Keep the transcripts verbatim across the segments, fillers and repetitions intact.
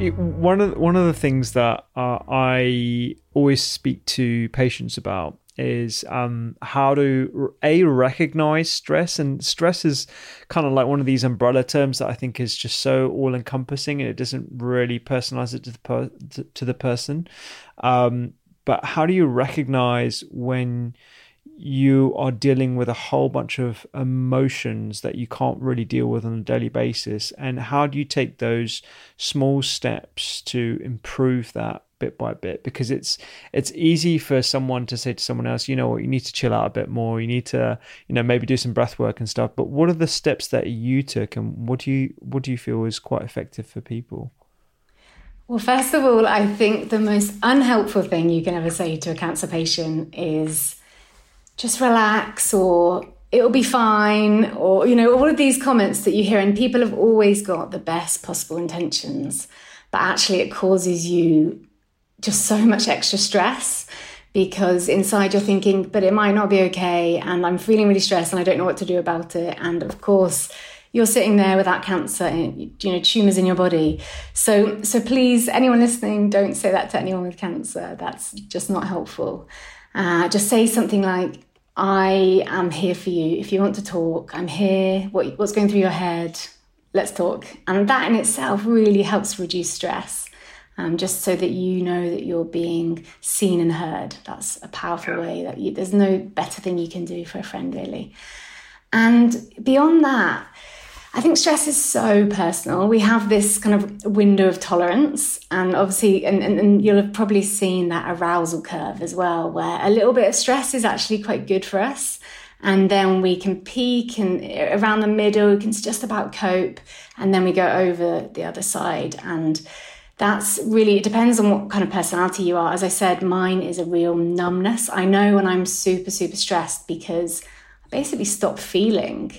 It, one of one of the things that uh, I always speak to patients about is um, how to a recognize stress, and stress is kind of like one of these umbrella terms that I think is just so all encompassing, and it doesn't really personalize it to the per- to the person. Um, but how do you recognize when you are dealing with a whole bunch of emotions that you can't really deal with on a daily basis? And how do you take those small steps to improve that bit by bit? Because it's it's easy for someone to say to someone else, you know what, you need to chill out a bit more. You need to, you know, maybe do some breath work and stuff. But what are the steps that you took, and what do you what do you feel is quite effective for people? Well, first of all, I think the most unhelpful thing you can ever say to a cancer patient is just relax, or it'll be fine, or, you know, all of these comments that you hear. And people have always got the best possible intentions, but actually it causes you just so much extra stress, because inside you're thinking, but it might not be okay, and I'm feeling really stressed and I don't know what to do about it. And of course, you're sitting there with that cancer, and, you know, tumours in your body. So, so please, anyone listening, don't say that to anyone with cancer. That's just not helpful. Uh, just say something like, I am here for you. If you want to talk, I'm here. What, what's going through your head? Let's talk. And that in itself really helps reduce stress, um, just so that you know that you're being seen and heard. That's a powerful way. That you, there's no better thing you can do for a friend, really. And beyond that, I think stress is so personal. We have this kind of window of tolerance, and obviously, and, and, and you'll have probably seen that arousal curve as well, where a little bit of stress is actually quite good for us. And then we can peak, and around the middle, we can just about cope. And then we go over the other side. And that's really, it depends on what kind of personality you are. As I said, mine is a real numbness. I know when I'm super, super stressed, because I basically stop feeling.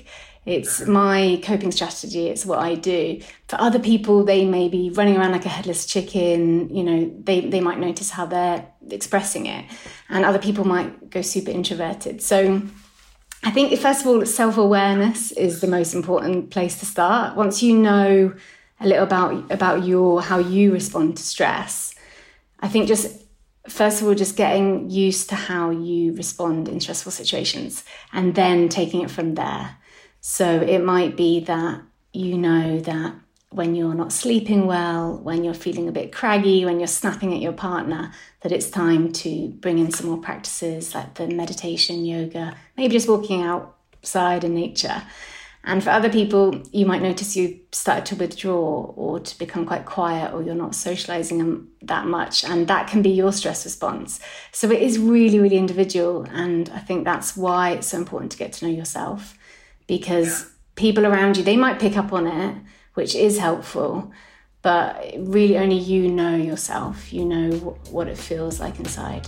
It's my coping strategy. It's what I do. For other people, they may be running around like a headless chicken. You know, they, they might notice how they're expressing it. And other people might go super introverted. So I think, first of all, self-awareness is the most important place to start. Once you know a little about, about your how you respond to stress, I think just... First of all, just getting used to how you respond in stressful situations, and then taking it from there. So it might be that you know that when you're not sleeping well, when you're feeling a bit craggy, when you're snapping at your partner, that it's time to bring in some more practices like the meditation, yoga, maybe just walking outside in nature. And for other people, you might notice you started to withdraw, or to become quite quiet, or you're not socialising that much. And that can be your stress response. So it is really, really individual. And I think that's why it's so important to get to know yourself, because yeah. people around you, they might pick up on it, which is helpful, but really only you know yourself. You know what it feels like inside.